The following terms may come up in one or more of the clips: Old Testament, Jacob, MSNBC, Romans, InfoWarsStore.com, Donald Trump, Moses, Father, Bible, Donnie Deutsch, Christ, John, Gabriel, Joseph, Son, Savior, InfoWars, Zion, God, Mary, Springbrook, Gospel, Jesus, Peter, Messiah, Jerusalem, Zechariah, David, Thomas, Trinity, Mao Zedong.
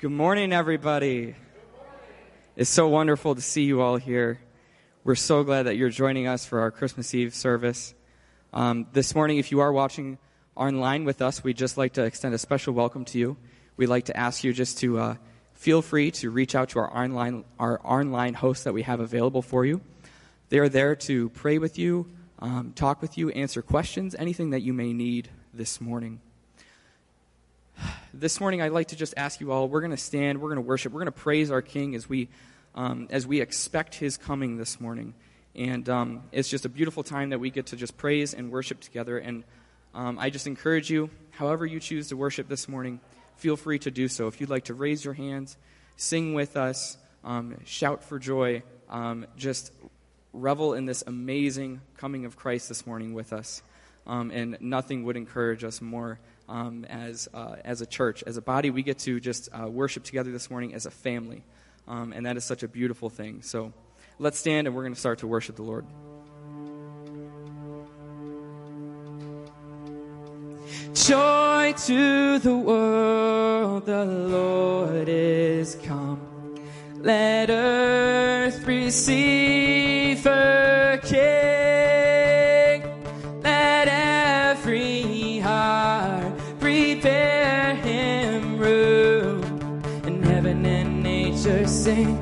Good morning, everybody. Good morning. It's so wonderful to see you all here. We're so glad that you're joining us for our Christmas Eve service. This morning, if you are watching online with us, we'd just like to extend a special welcome to you. We'd like to ask you just to feel free to reach out to our online hosts that we have available for you. They're there to pray with you, talk with you, answer questions, anything that you may need this morning. This morning, I'd like to just ask you all, we're going to stand, we're going to worship, we're going to praise our King as we expect his coming this morning. And it's just a beautiful time that we get to just praise and worship together. And I just encourage you, however you choose to worship this morning, feel free to do so. If you'd like to raise your hands, sing with us, shout for joy, just revel in this amazing coming of Christ this morning with us. And nothing would encourage us more. As a church, as a body, we get to just worship together this morning as a family. And that is such a beautiful thing. So let's stand and we're going to start to worship the Lord. Joy to the world, the Lord is come. Let earth receive her King. Let every heart prepare him room, and heaven and nature sing,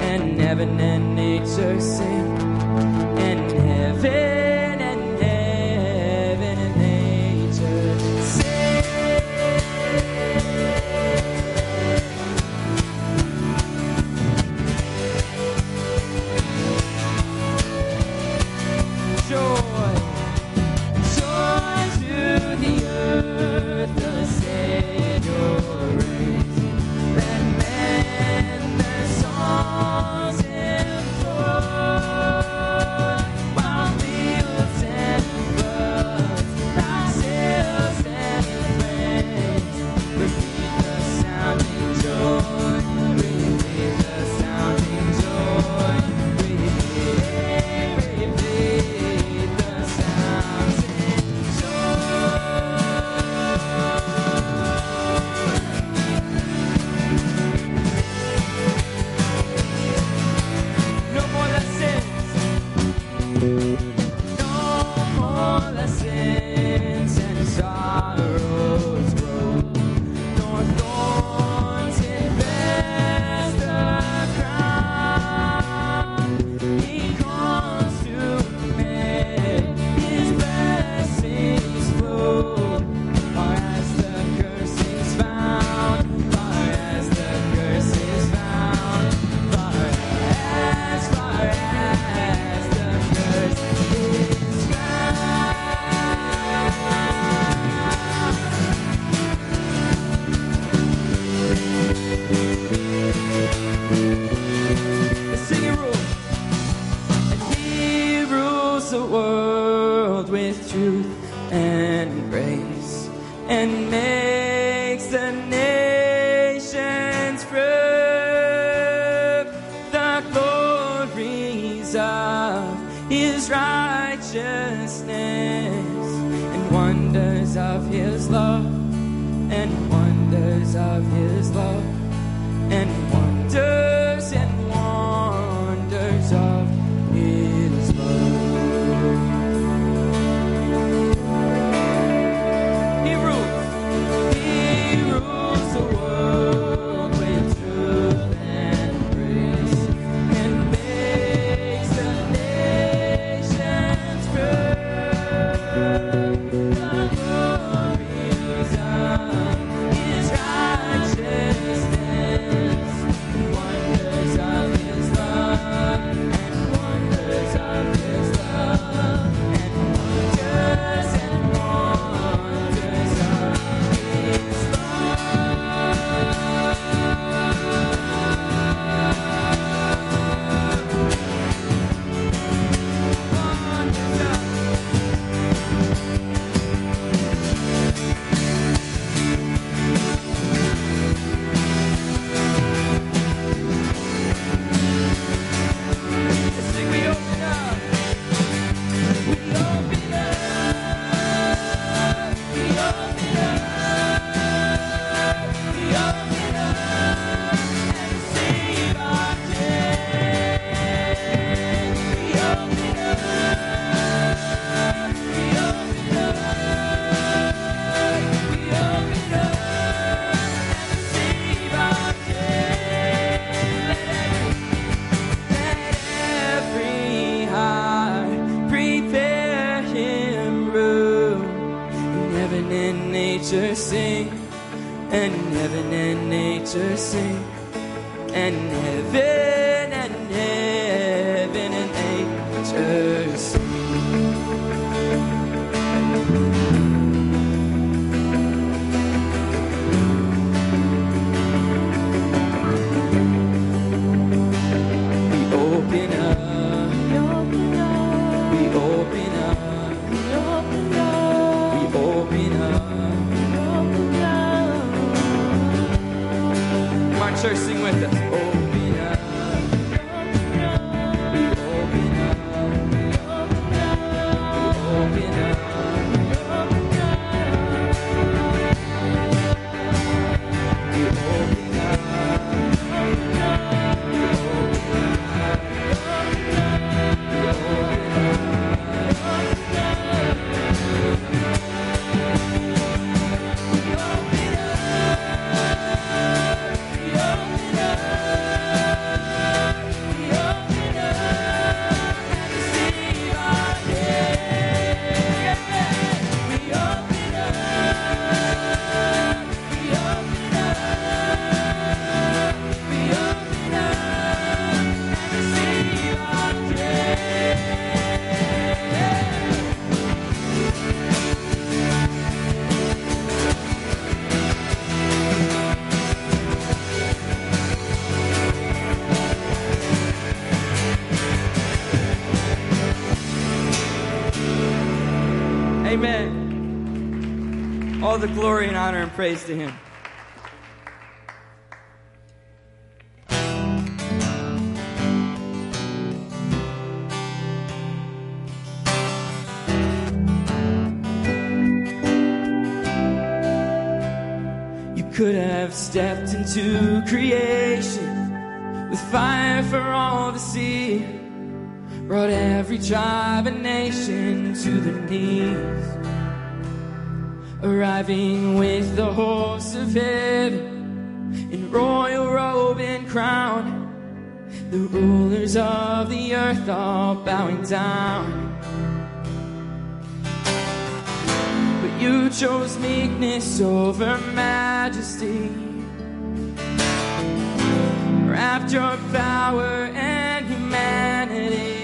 and heaven and nature sing, and heaven and heaven and nature sing. Joy, joy to the earth. The Savior reigns. Let men their songs employ, while fields and floods rise, hills and plains. Repeat the sounding joy. Repeat the sounding joy. Repeat the sounding joy. His righteousness And heaven and nature sing, and heaven and nature sing. Church, sing with us. Open up. We open up. We open up. Amen. All the glory and honor and praise to him. You could have stepped into creation with fire for all to see. Brought every tribe and nation to their knees, arriving with the hosts of heaven in royal robe and crown. The rulers of the earth all bowing down. But you chose meekness over majesty, wrapped your power and humanity.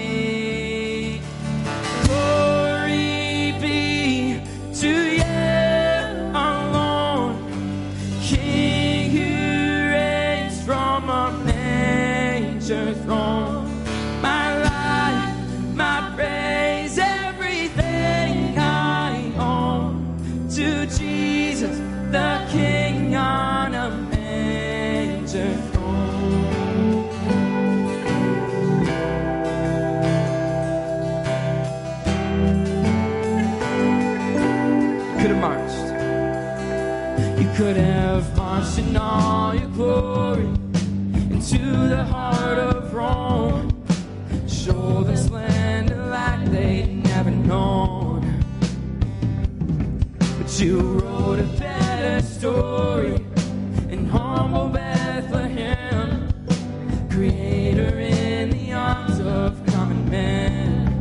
Could have marched in all your glory into the heart of Rome, show the splendor like they'd never known. But you wrote a better story in humble Bethlehem, creator in the arms of common men.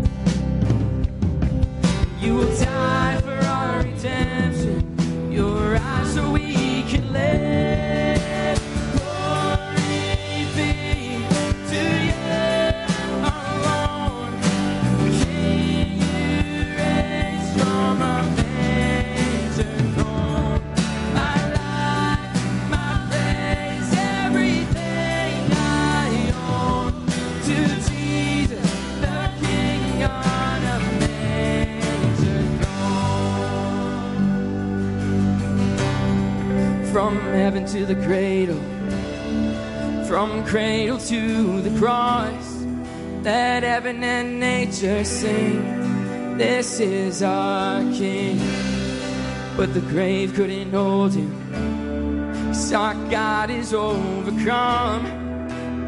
You will die for our redemption. You'll rise so we can live. Glory be to you alone, King, you raised from a manger throne. My life, my praise, everything I own to Jesus, the King on a manger throne. From heaven to the cradle, from cradle to the cross, let heaven and nature sing, this is our King. But the grave couldn't hold him, 'cause our God is overcome.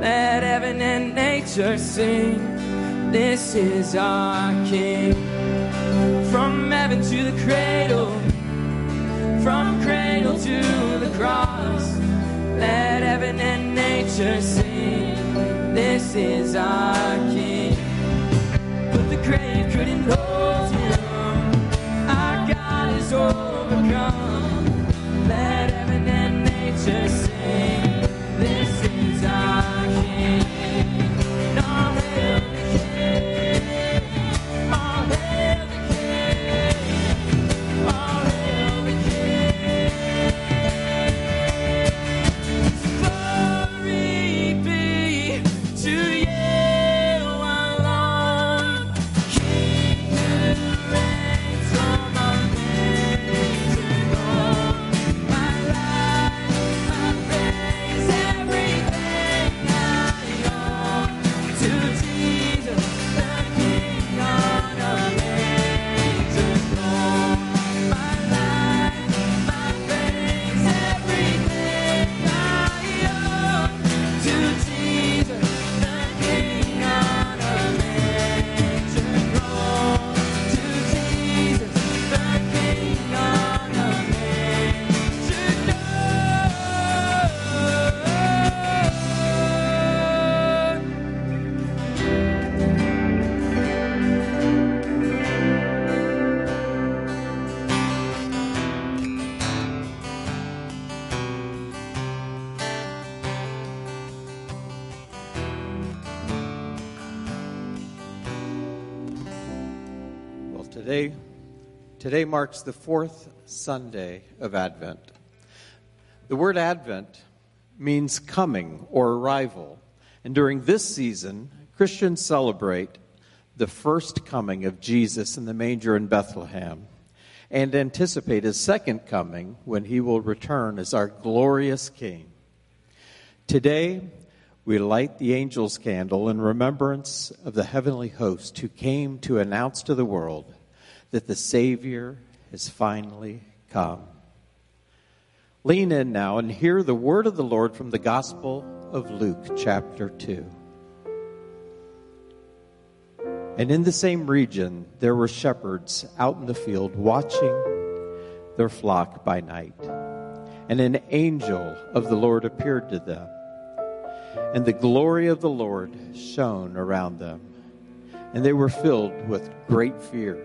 Let heaven and nature sing, this is our King. From heaven to the cradle, from cradle to the cross, let heaven and nature sing, this is our King. But the grave couldn't hold him, our God is overcome. Let heaven and Today marks the fourth Sunday of Advent. The word Advent means coming or arrival. And during this season, Christians celebrate the first coming of Jesus in the manger in Bethlehem and anticipate his second coming when he will return as our glorious King. Today, we light the angel's candle in remembrance of the heavenly host who came to announce to the world that the Savior has finally come. Lean in now and hear the word of the Lord from the Gospel of Luke, chapter 2. And in the same region, there were shepherds out in the field watching their flock by night. And an angel of the Lord appeared to them. And the glory of the Lord shone around them. And they were filled with great fear.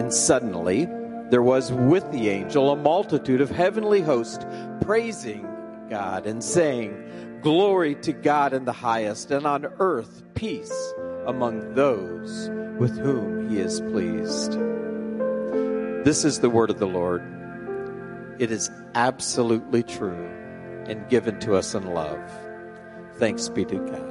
And suddenly there was with the angel a multitude of heavenly hosts praising God and saying, "Glory to God in the highest, and on earth peace among those with whom he is pleased." This is the word of the Lord. It is absolutely true and given to us in love. Thanks be to God.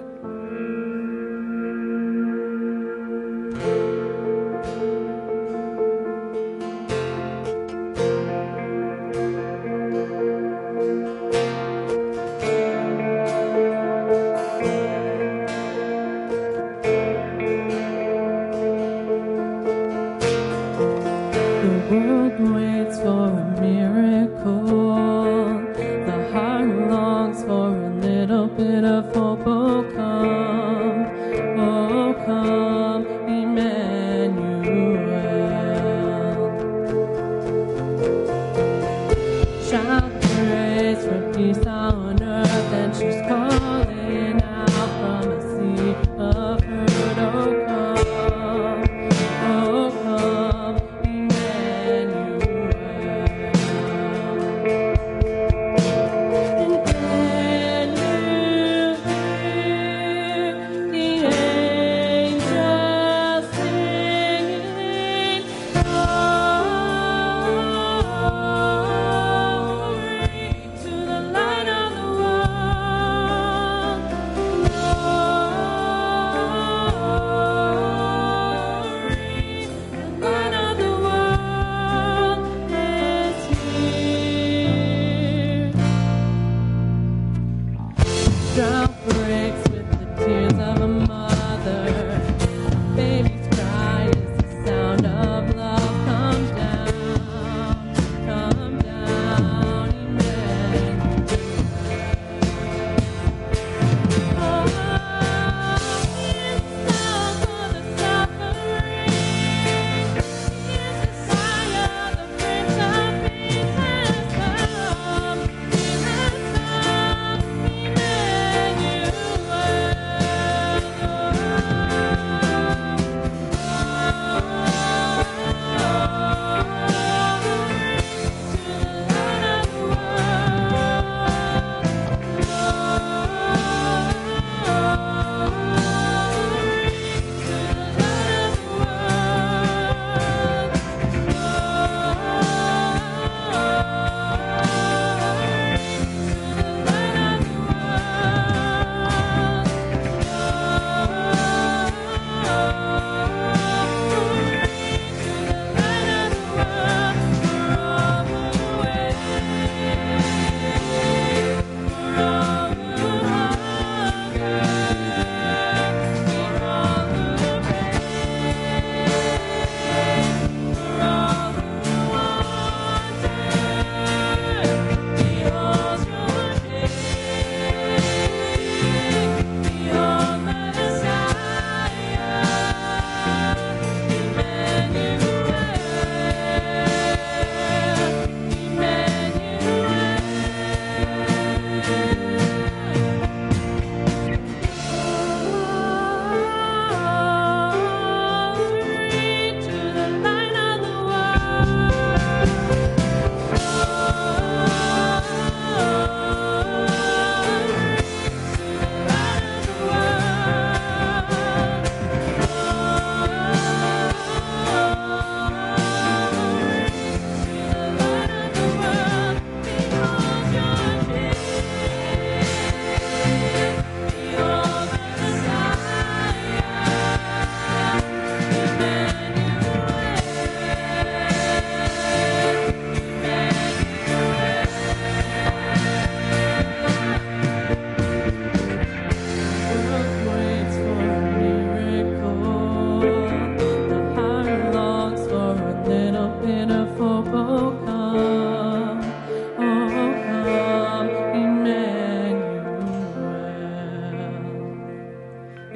Miracle, the heart longs for a little bit of hope.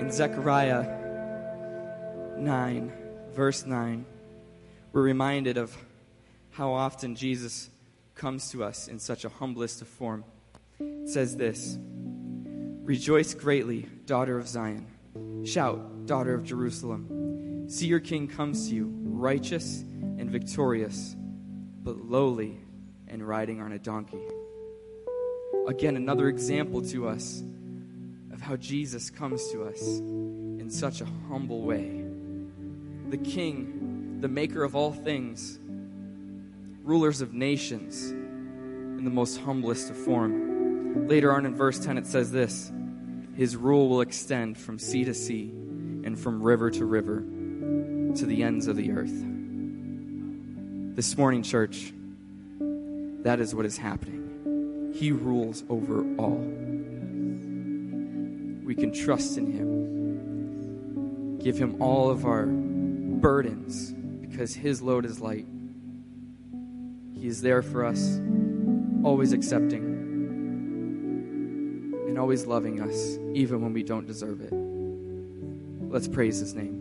in Zechariah 9, verse 9, we're reminded of how often Jesus comes to us in such a humblest of form. It says this, "Rejoice greatly, daughter of Zion. Shout, daughter of Jerusalem. See your king comes to you, righteous and victorious, but lowly and riding on a donkey." Again, another example to us of how Jesus comes to us in such a humble way. The king, the maker of all things, rulers of nations, in the most humblest of form. Later on in verse 10, it says this, "His rule will extend from sea to sea and from river to river to the ends of the earth." This morning, church, that is what is happening. He rules over all. We can trust in him. Give him all of our burdens because his load is light. He is there for us, always accepting and always loving us, even when we don't deserve it. Let's praise his name.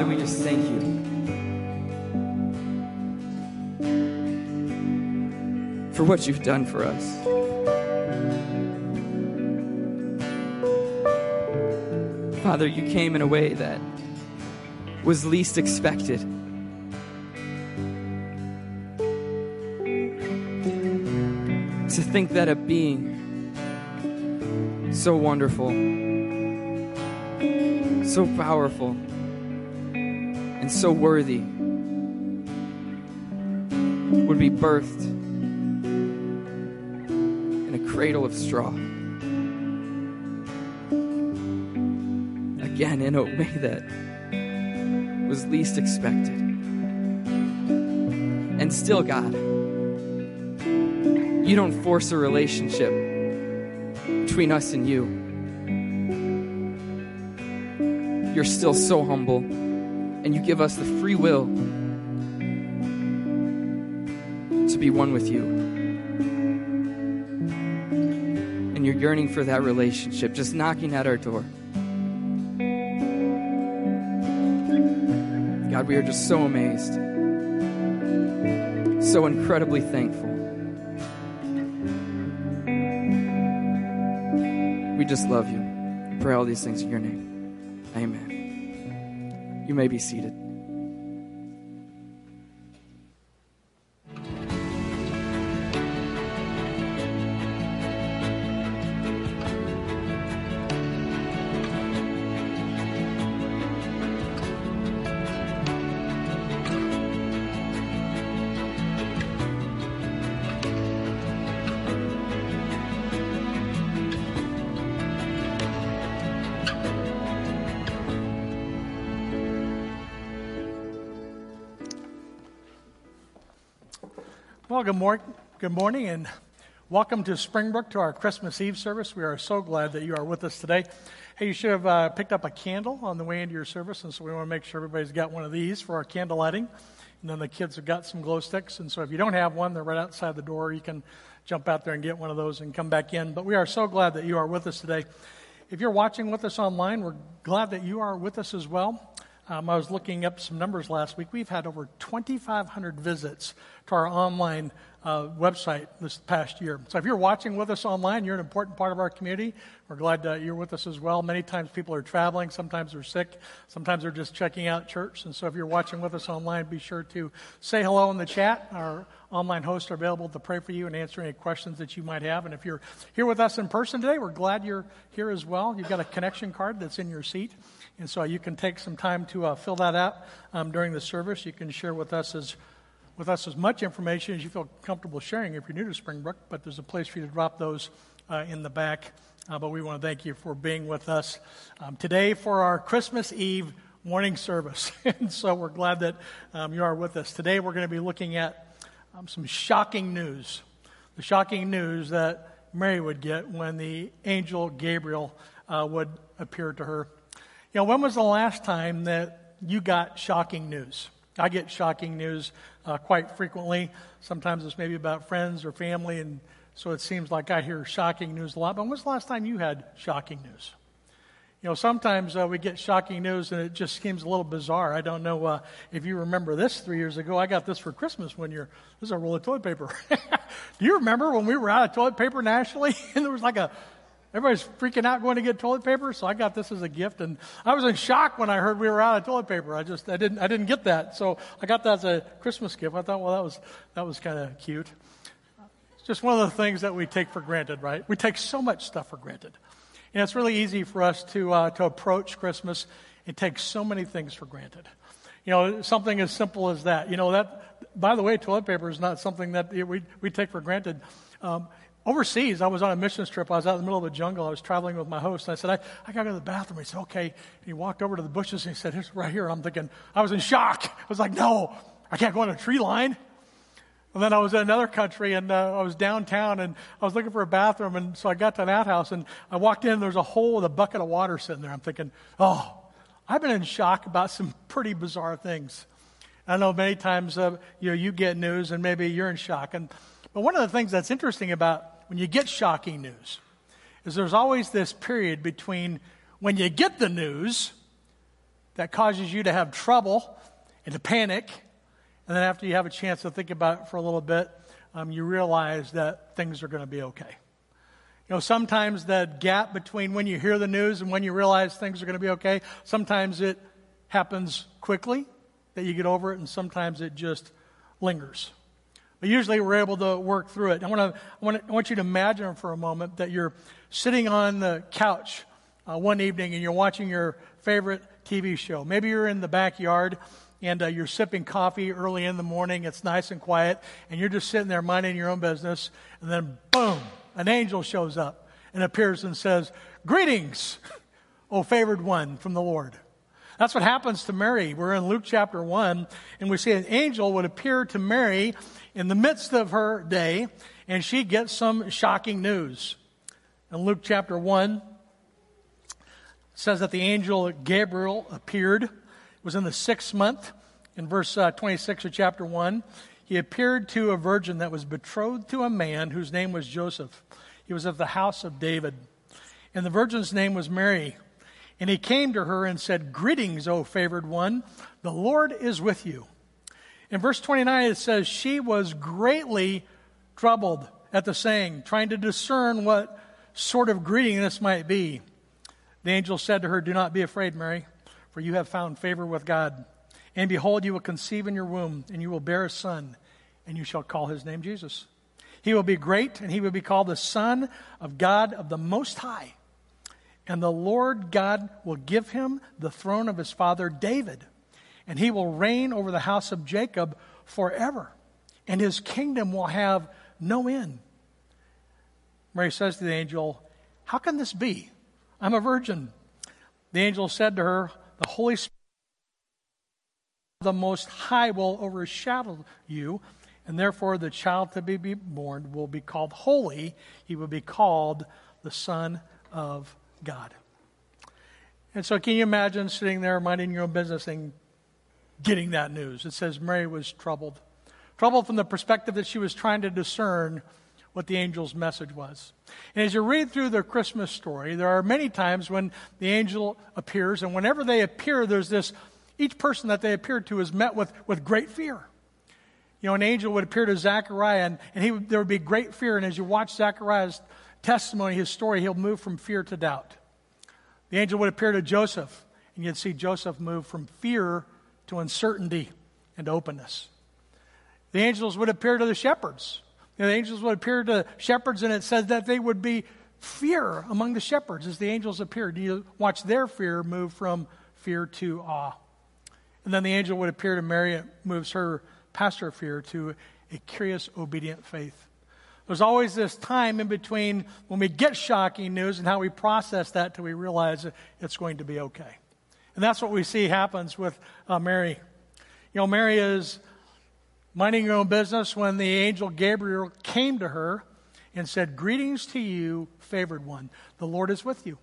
Father, we just thank you. For what you've done for us. Father, you came in a way that was least expected. To think that a being so wonderful, so powerful, and so worthy would be birthed in a cradle of straw. Again, in a way that was least expected. And still, God, you don't force a relationship between us and you. You're still so humble, and you give us the free will to be one with you. And you're yearning for that relationship, just knocking at our door. God, we are just so amazed, so incredibly thankful. We just love you. We pray all these things in your name. Amen. You may be seated. Well, good morning, and welcome to Springbrook, to our Christmas Eve service. We are so glad that you are with us today. Hey, you should have picked up a candle on the way into your service, and so we want to make sure everybody's got one of these for our candle lighting. And then the kids have got some glow sticks, and so if you don't have one, they're right outside the door. You can jump out there and get one of those and come back in. But we are so glad that you are with us today. If you're watching with us online, we're glad that you are with us as well. I was looking up some numbers last week. We've had over 2,500 visits to our online website this past year. So if you're watching with us online, you're an important part of our community. We're glad that you're with us as well. Many times people are traveling. Sometimes they're sick. Sometimes they're just checking out church. And so if you're watching with us online, be sure to say hello in the chat. Our online hosts are available to pray for you and answer any questions that you might have. And if you're here with us in person today, we're glad you're here as well. You've got a connection card that's in your seat. And so you can take some time to fill that out during the service. You can share with us as much information as you feel comfortable sharing if you're new to Springbrook, but there's a place for you to drop those in the back. But we want to thank you for being with us today for our Christmas Eve morning service. And so we're glad that you are with us. Today we're going to be looking at some shocking news, the shocking news that Mary would get when the angel Gabriel would appear to her. You know, when was the last time that you got shocking news? I get shocking news quite frequently. Sometimes it's maybe about friends or family, and so it seems like I hear shocking news a lot. But when was the last time you had shocking news? You know, sometimes we get shocking news, and it just seems a little bizarre. I don't know if you remember this 3 years ago. I got this for Christmas one year. This is a roll of toilet paper. Do you remember when we were out of toilet paper nationally, and there was like a... Everybody's freaking out going to get toilet paper, so I got this as a gift, and I was in shock when I heard we were out of toilet paper. I didn't get that, so I got that as a Christmas gift. I thought, well, that was kind of cute. It's just one of the things that we take for granted, right? We take so much stuff for granted, and it's really easy for us to approach Christmas and take so many things for granted. You know, something as simple as that. You know that. By the way, toilet paper is not something that we take for granted. Overseas, I was on a missions trip. I was out in the middle of the jungle. I was traveling with my host. And I said, I got to go to the bathroom. He said, okay. And he walked over to the bushes and he said, it's right here. I'm thinking, I was in shock. I was like, no, I can't go on a tree line. And then I was in another country, and I was downtown, and I was looking for a bathroom. And so I got to an outhouse, and I walked in, and there was a hole with a bucket of water sitting there. I'm thinking, oh, I've been in shock about some pretty bizarre things. I know many times you get news, and maybe you're in shock. But one of the things that's interesting about when you get shocking news is there's always this period between when you get the news that causes you to have trouble and to panic. And then after you have a chance to think about it for a little bit, you realize that things are going to be okay. You know, sometimes that gap between when you hear the news and when you realize things are going to be okay, sometimes it happens quickly that you get over it, and sometimes it just lingers. But usually we're able to work through it. I want you to imagine for a moment that you're sitting on the couch one evening and you're watching your favorite TV show. Maybe you're in the backyard and you're sipping coffee early in the morning. It's nice and quiet, and you're just sitting there minding your own business, and then boom, an angel shows up and appears and says, "Greetings, O favored one from the Lord." That's what happens to Mary. We're in Luke chapter 1, and we see an angel would appear to Mary in the midst of her day, and she gets some shocking news. In Luke chapter 1, it says that the angel Gabriel appeared. It was in the 6th month, in verse 26 of chapter 1. He appeared to a virgin that was betrothed to a man whose name was Joseph. He was of the house of David. And the virgin's name was Mary. And he came to her and said, "Greetings, O favored one, the Lord is with you." In verse 29, it says, she was greatly troubled at the saying, trying to discern what sort of greeting this might be. The angel said to her, "Do not be afraid, Mary, for you have found favor with God. And behold, you will conceive in your womb, and you will bear a son, and you shall call his name Jesus. He will be great, and he will be called the Son of God of the Most High. And the Lord God will give him the throne of his father David, and he will reign over the house of Jacob forever, and his kingdom will have no end." Mary says to the angel, "How can this be? I'm a virgin." The angel said to her, "The Holy Spirit of the Most High will overshadow you, and therefore the child to be born will be called holy. He will be called the Son of God." And so can you imagine sitting there minding your own business and getting that news? It says Mary was troubled. Troubled from the perspective that she was trying to discern what the angel's message was. And as you read through the Christmas story, there are many times when the angel appears, and whenever they appear, there's this, each person that they appear to is met with great fear. You know, an angel would appear to Zechariah, and there would be great fear. And as you watch Zechariah's testimony, his story, he'll move from fear to doubt. The angel would appear to Joseph, and you'd see Joseph move from fear to uncertainty and openness. The angels would appear to the shepherds. You know, the angels would appear to shepherds, and it says that they would be fear among the shepherds as the angels appeared. You watch their fear move from fear to awe. And then the angel would appear to Mary, and moves her past her fear to a curious, obedient faith. There's always this time in between when we get shocking news and how we process that till we realize it's going to be okay. And that's what we see happens with Mary. You know, Mary is minding her own business when the angel Gabriel came to her and said, "Greetings to you, favored one. The Lord is with you."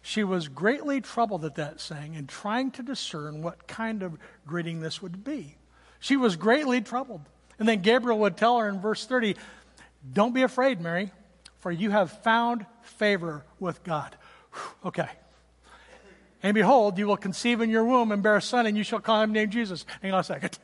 She was greatly troubled at that saying and trying to discern what kind of greeting this would be. She was greatly troubled. And then Gabriel would tell her in verse 30, "Don't be afraid, Mary, for you have found favor with God." Whew, okay. "And behold, you will conceive in your womb and bear a son, and you shall call him name Jesus." Hang on a second.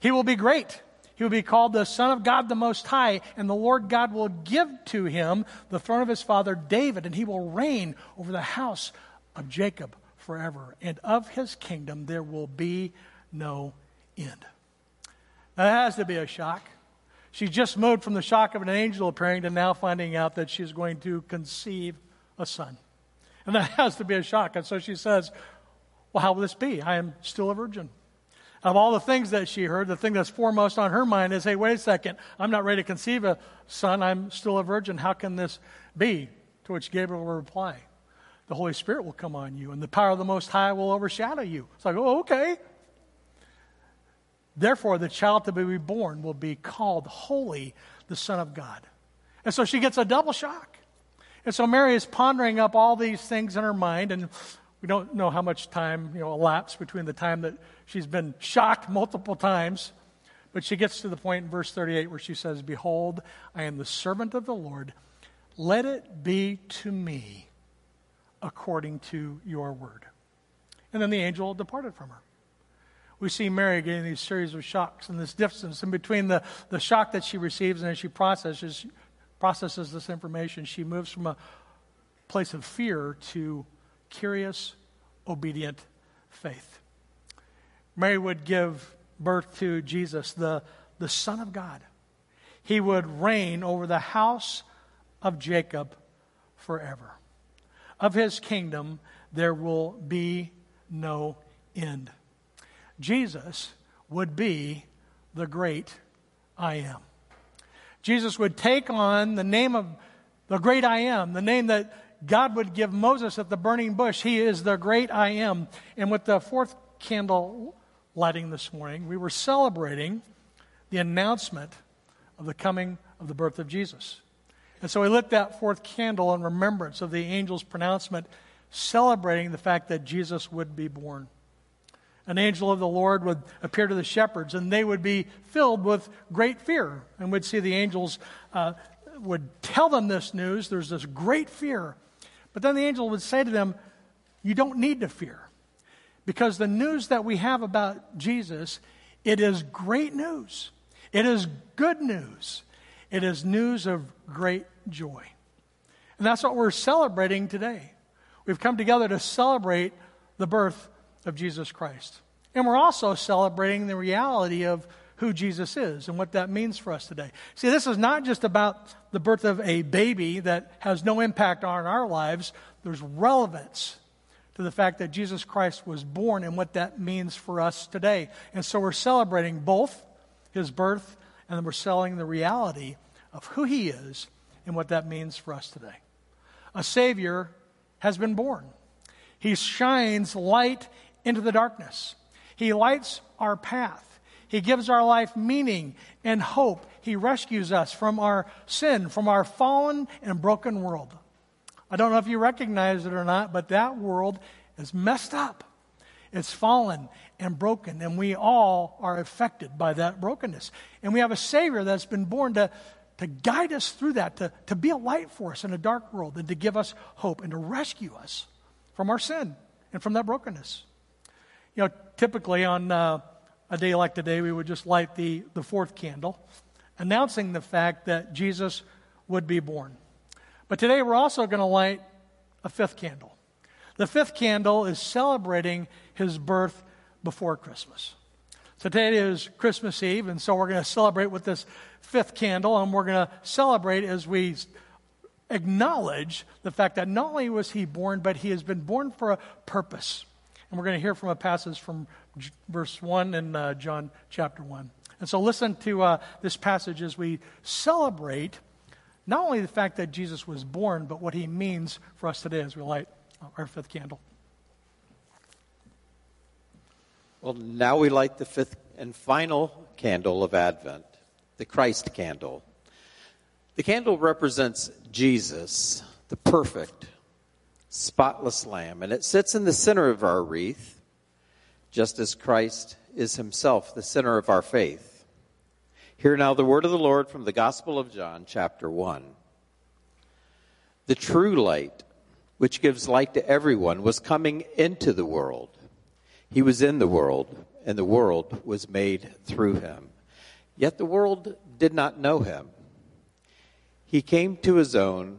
"He will be great. He will be called the Son of God the Most High, and the Lord God will give to him the throne of his father David, and he will reign over the house of Jacob forever. And of his kingdom there will be no end." Now, that has to be a shock. She just moved from the shock of an angel appearing to now finding out that she's going to conceive a son. And that has to be a shock. And so she says, "Well, how will this be? I am still a virgin." Of all the things that she heard, the thing that's foremost on her mind is, hey, wait a second, I'm not ready to conceive a son. I'm still a virgin. How can this be? To which Gabriel will reply, "The Holy Spirit will come on you, and the power of the Most High will overshadow you." It's like, oh, okay. "Therefore, the child to be born will be called holy, the Son of God." And so she gets a double shock. And so Mary is pondering up all these things in her mind, and we don't know how much time, elapsed between the time that she's been shocked multiple times, but she gets to the point in verse 38 where she says, "Behold, I am the servant of the Lord. Let it be to me according to your word." And then the angel departed from her. We see Mary getting these series of shocks and this distance. And between the shock that she receives and as she processes this information, she moves from a place of fear to curious, obedient faith. Mary would give birth to Jesus, the Son of God. He would reign over the house of Jacob forever. Of his kingdom, there will be no end. Jesus would be the great I Am. Jesus would take on the name of the great I Am, the name that God would give Moses at the burning bush. He is the great I Am. And with the fourth candle lighting this morning, we were celebrating the announcement of the coming of the birth of Jesus. And so we lit that fourth candle in remembrance of the angel's pronouncement, celebrating the fact that Jesus would be born. An angel of the Lord would appear to the shepherds, and they would be filled with great fear. And we'd see the angels would tell them this news. There's this great fear. But then the angel would say to them, you don't need to fear. Because the news that we have about Jesus, it is great news. It is good news. It is news of great joy. And that's what we're celebrating today. We've come together to celebrate the birth of Jesus Christ. And we're also celebrating the reality of who Jesus is and what that means for us today. See, this is not just about the birth of a baby that has no impact on our lives. There's relevance to the fact that Jesus Christ was born and what that means for us today. And so we're celebrating both his birth, and then we're celebrating the reality of who he is and what that means for us today. A Savior has been born. He shines light into the darkness. He lights our path. He gives our life meaning and hope. He rescues us from our sin, from our fallen and broken world. I don't know if you recognize it or not, but that world is messed up. It's fallen and broken, and we all are affected by that brokenness. And we have a Savior that's been born to guide us through that, to be a light for us in a dark world, and to give us hope and to rescue us from our sin and from that brokenness. You know, typically on a day like today, we would just light the fourth candle, announcing the fact that Jesus would be born. But today we're also going to light a fifth candle. The fifth candle is celebrating his birth before Christmas. So today is Christmas Eve, and so we're going to celebrate with this fifth candle, and we're going to celebrate as we acknowledge the fact that not only was he born, but he has been born for a purpose. And we're going to hear from a passage from verse 1 in John chapter 1. And so listen to this passage as we celebrate not only the fact that Jesus was born, but what he means for us today as we light our fifth candle. Well, now we light the fifth and final candle of Advent, the Christ candle. The candle represents Jesus, the perfect, spotless Lamb, and it sits in the center of our wreath, just as Christ is himself the center of our faith. Hear now the word of the Lord from the Gospel of John, chapter 1. The true light, which gives light to everyone, was coming into the world. He was in the world, and the world was made through him. Yet the world did not know him. He came to his own,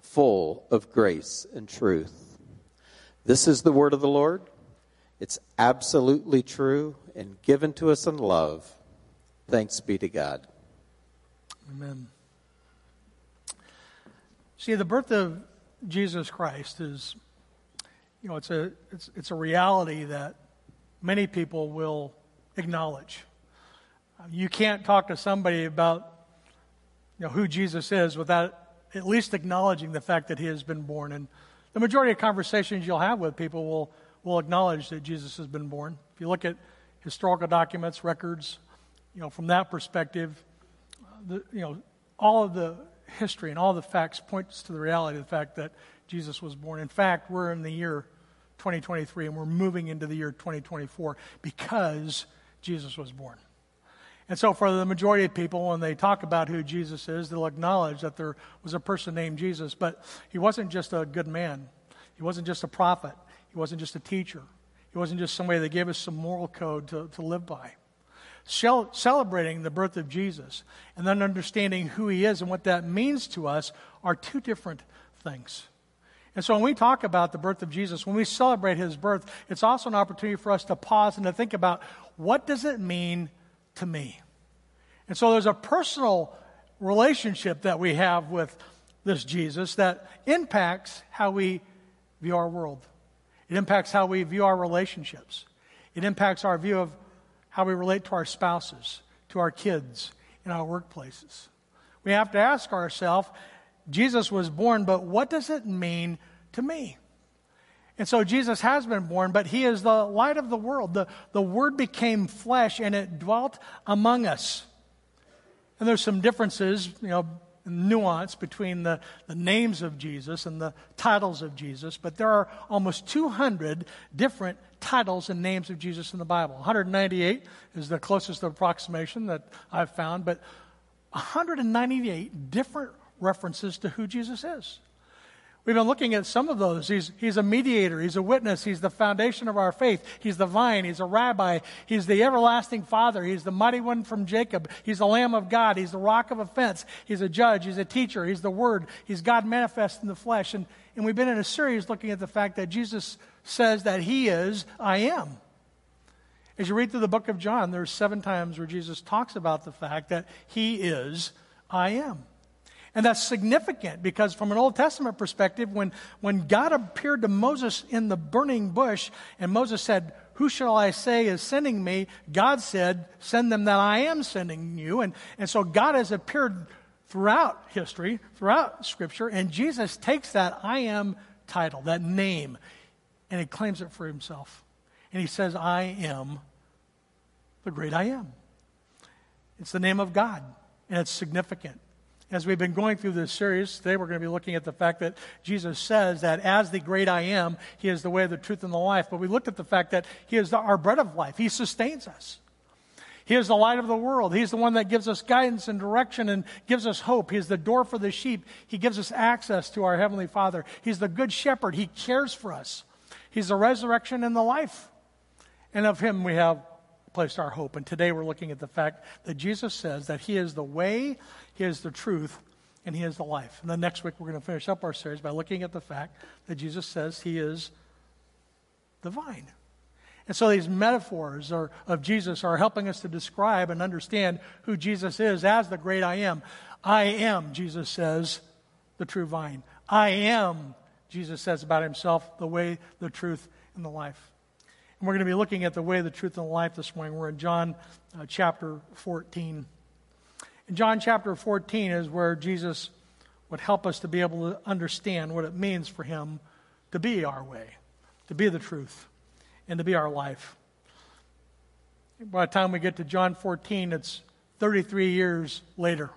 full of grace and truth. This is the word of the Lord. It's absolutely true and given to us in love. Thanks be to God. Amen. See, the birth of Jesus Christ is, you know, it's a reality that many people will acknowledge. You can't talk to somebody about who Jesus is without at least acknowledging the fact that he has been born. And the majority of conversations you'll have with people will will acknowledge that Jesus has been born. If you look at historical documents, records, from that perspective, all of the history and all the facts points to the reality of the fact that Jesus was born. In fact, we're in the year 2023 and we're moving into the year 2024 because Jesus was born. And so for the majority of people, when they talk about who Jesus is, they'll acknowledge that there was a person named Jesus, but he wasn't just a good man. He wasn't just a prophet. He wasn't just a teacher. He wasn't just somebody that gave us some moral code to live by. Celebrating the birth of Jesus and then understanding who he is and what that means to us are two different things. And so when we talk about the birth of Jesus, when we celebrate his birth, it's also an opportunity for us to pause and to think about, what does it mean to me? And so there's a personal relationship that we have with this Jesus that impacts how we view our world. It impacts how we view our relationships. It impacts our view of how we relate to our spouses, to our kids, in our workplaces. We have to ask ourselves, Jesus was born, but what does it mean to me? And so Jesus has been born, but he is the light of the world. The Word became flesh, and it dwelt among us. And there's some differences, nuance between the names of Jesus and the titles of Jesus, but there are almost 200 different titles and names of Jesus in the Bible. 198 is the closest approximation that I've found, but 198 different references to who Jesus is. We've been looking at some of those. He's a mediator. He's a witness. He's the foundation of our faith. He's the vine. He's a rabbi. He's the everlasting Father. He's the mighty one from Jacob. He's the Lamb of God. He's the rock of offense. He's a judge. He's a teacher. He's the Word. He's God manifest in the flesh. And we've been in a series looking at the fact that Jesus says that he is, I am. As you read through the book of John, there's 7 times where Jesus talks about the fact that he is, I am. And that's significant because from an Old Testament perspective, when God appeared to Moses in the burning bush and Moses said, who shall I say is sending me? God said, send them that I am sending you. And so God has appeared throughout history, throughout Scripture, and Jesus takes that I am title, that name, and he claims it for himself. And he says, I am the great I am. It's the name of God, and it's significant. As we've been going through this series, today we're going to be looking at the fact that Jesus says that as the great I am, he is the way, the truth, and the life. But we looked at the fact that he is our bread of life. He sustains us. He is the light of the world. He's the one that gives us guidance and direction and gives us hope. He is the door for the sheep. He gives us access to our Heavenly Father. He's the good shepherd. He cares for us. He's the resurrection and the life. And of him we have placed our hope. And today we're looking at the fact that Jesus says that he is the way, he is the truth, and he is the life. And then next week we're going to finish up our series by looking at the fact that Jesus says he is the vine. And so these metaphors of Jesus are helping us to describe and understand who Jesus is as the great I am. I am, Jesus says, the true vine. I am, Jesus says about himself, the way, the truth, and the life. We're going to be looking at the way, the truth, and the life this morning. We're in John chapter 14. In John chapter 14 is where Jesus would help us to be able to understand what it means for him to be our way, to be the truth, and to be our life. By the time we get to John 14, it's 33 years later,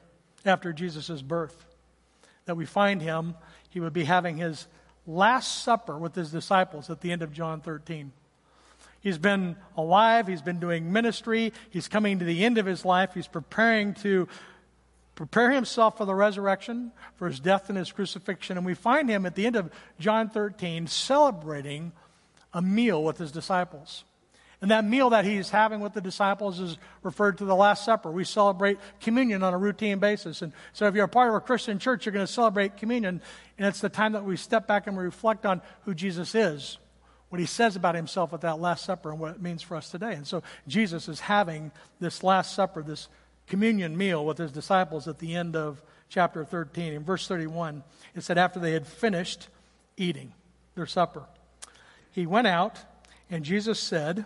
after Jesus' birth, that we find him. He would be having his last supper with his disciples at the end of John 13. He's been alive. He's been doing ministry. He's coming to the end of his life. He's preparing to prepare himself for the resurrection, for his death and his crucifixion. And we find him at the end of John 13 celebrating a meal with his disciples. And that meal that he's having with the disciples is referred to the Last Supper. We celebrate communion on a routine basis. And so if you're a part of a Christian church, you're going to celebrate communion. And it's the time that we step back and we reflect on who Jesus is, what he says about himself at that Last Supper, and what it means for us today. And so Jesus is having this Last Supper, this communion meal with his disciples at the end of chapter 13. In verse 31, it said, after they had finished eating their supper, he went out, and Jesus said,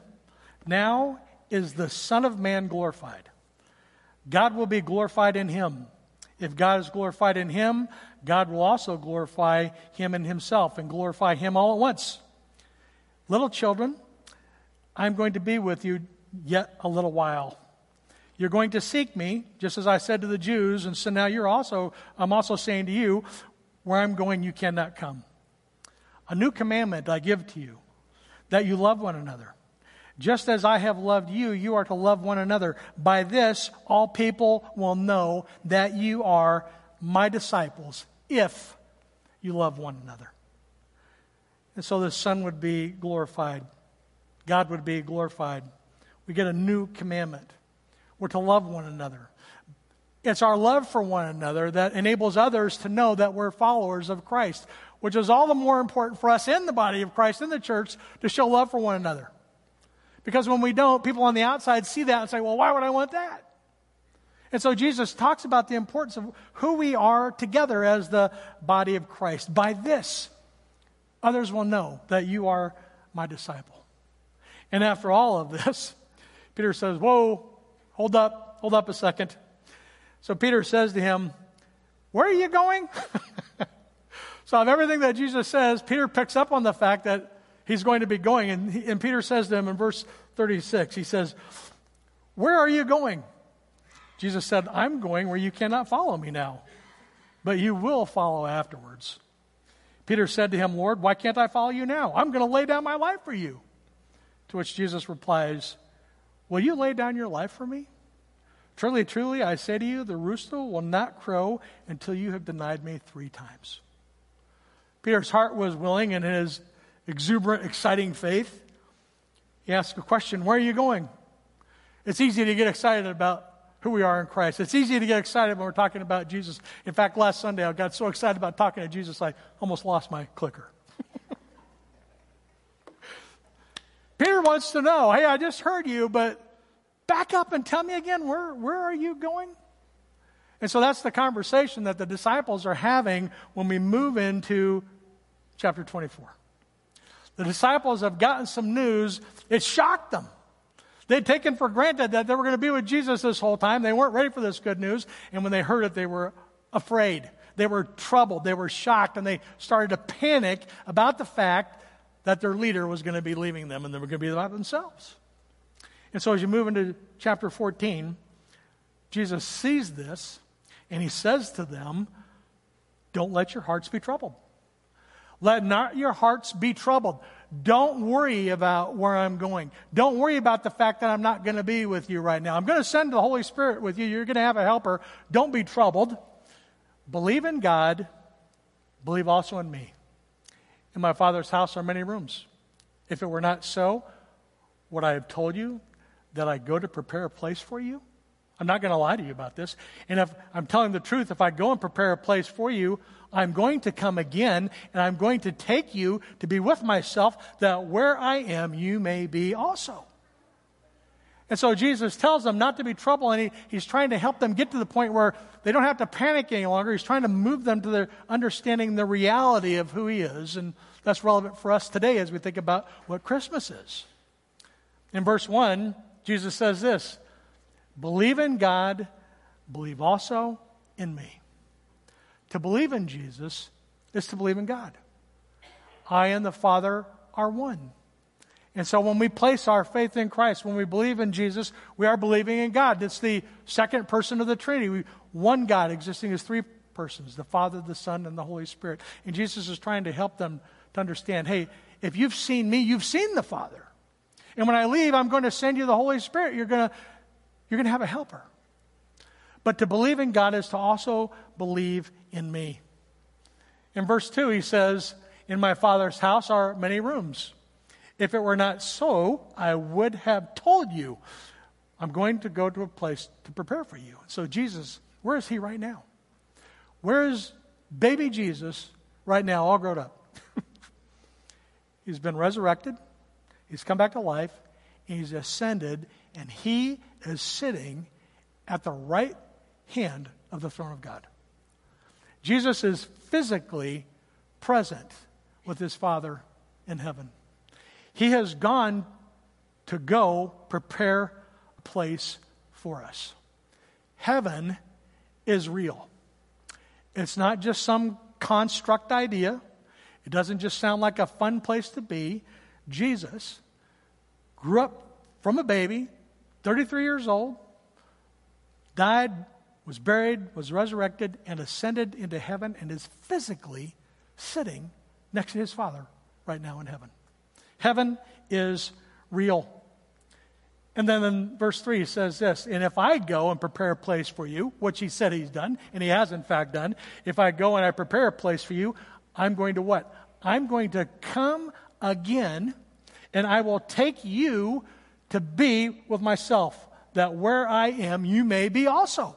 now is the Son of Man glorified. God will be glorified in him. If God is glorified in him, God will also glorify him in himself and glorify him all at once. Little children, I'm going to be with you yet a little while. You're going to seek me, just as I said to the Jews, and so now I'm also saying to you, where I'm going you cannot come. A new commandment I give to you, that you love one another. Just as I have loved you, you are to love one another. By this, all people will know that you are my disciples, if you love one another. And so the Son would be glorified. God would be glorified. We get a new commandment. We're to love one another. It's our love for one another that enables others to know that we're followers of Christ, which is all the more important for us in the body of Christ, in the church, to show love for one another. Because when we don't, people on the outside see that and say, well, why would I want that? And so Jesus talks about the importance of who we are together as the body of Christ. By this, others will know that you are my disciple. And after all of this, Peter says, whoa, hold up a second. So Peter says to him, where are you going? So of everything that Jesus says, Peter picks up on the fact that he's going to be going. And Peter says to him in verse 36, he says, where are you going? Jesus said, I'm going where you cannot follow me now, but you will follow afterwards. Peter said to him, Lord, why can't I follow you now? I'm going to lay down my life for you. To which Jesus replies, will you lay down your life for me? Truly, truly, I say to you, the rooster will not crow until you have denied me 3 times. Peter's heart was willing, and his exuberant, exciting faith. He asks a question, where are you going? It's easy to get excited about who we are in Christ. It's easy to get excited when we're talking about Jesus. In fact, last Sunday, I got so excited about talking to Jesus, I almost lost my clicker. Peter wants to know, hey, I just heard you, but back up and tell me again, where are you going? And so that's the conversation that the disciples are having when we move into chapter 24. The disciples have gotten some news. It shocked them. They'd taken for granted that they were going to be with Jesus this whole time. They weren't ready for this good news. And when they heard it, they were afraid. They were troubled. They were shocked. And they started to panic about the fact that their leader was going to be leaving them and they were going to be by themselves. And so as you move into chapter 14, Jesus sees this and he says to them, don't let your hearts be troubled. Let not your hearts be troubled. Don't worry about where I'm going. Don't worry about the fact that I'm not going to be with you right now. I'm going to send the Holy Spirit with you. You're going to have a helper. Don't be troubled. Believe in God. Believe also in me. In my Father's house are many rooms. If it were not so, would I have told you that I go to prepare a place for you? I'm not going to lie to you about this. And if I'm telling the truth, if I go and prepare a place for you, I'm going to come again, and I'm going to take you to be with myself, that where I am, you may be also. And so Jesus tells them not to be troubled, and he's trying to help them get to the point where they don't have to panic any longer. He's trying to move them to their understanding the reality of who he is, and that's relevant for us today as we think about what Christmas is. In verse 1, Jesus says this, believe in God, believe also in me. To believe in Jesus is to believe in God. I and the Father are one. And so when we place our faith in Christ, when we believe in Jesus, we are believing in God. It's the second person of the Trinity. One God existing as 3 persons, the Father, the Son, and the Holy Spirit. And Jesus is trying to help them to understand, hey, if you've seen me, you've seen the Father. And when I leave, I'm going to send you the Holy Spirit. You're going to have a helper. But to believe in God is to also believe in me. In verse 2, he says, in my Father's house are many rooms. If it were not so, I would have told you, I'm going to go to a place to prepare for you. So Jesus, where is he right now? Where is baby Jesus right now, all grown up? He's been resurrected. He's come back to life. He's ascended, and he is sitting at the right hand of the throne of God. Jesus is physically present with his Father in heaven. He has gone to go prepare a place for us. Heaven is real. It's not just some construct idea. It doesn't just sound like a fun place to be. Jesus grew up from a baby, 33 years old, died, was buried, was resurrected, and ascended into heaven, and is physically sitting next to his Father right now in heaven. Heaven is real. And then in verse 3 he says this, and if I go and prepare a place for you, which he said he's done, and he has in fact done, if I go and I prepare a place for you, I'm going to what? I'm going to come again, and I will take you to be with myself, that where I am, you may be also.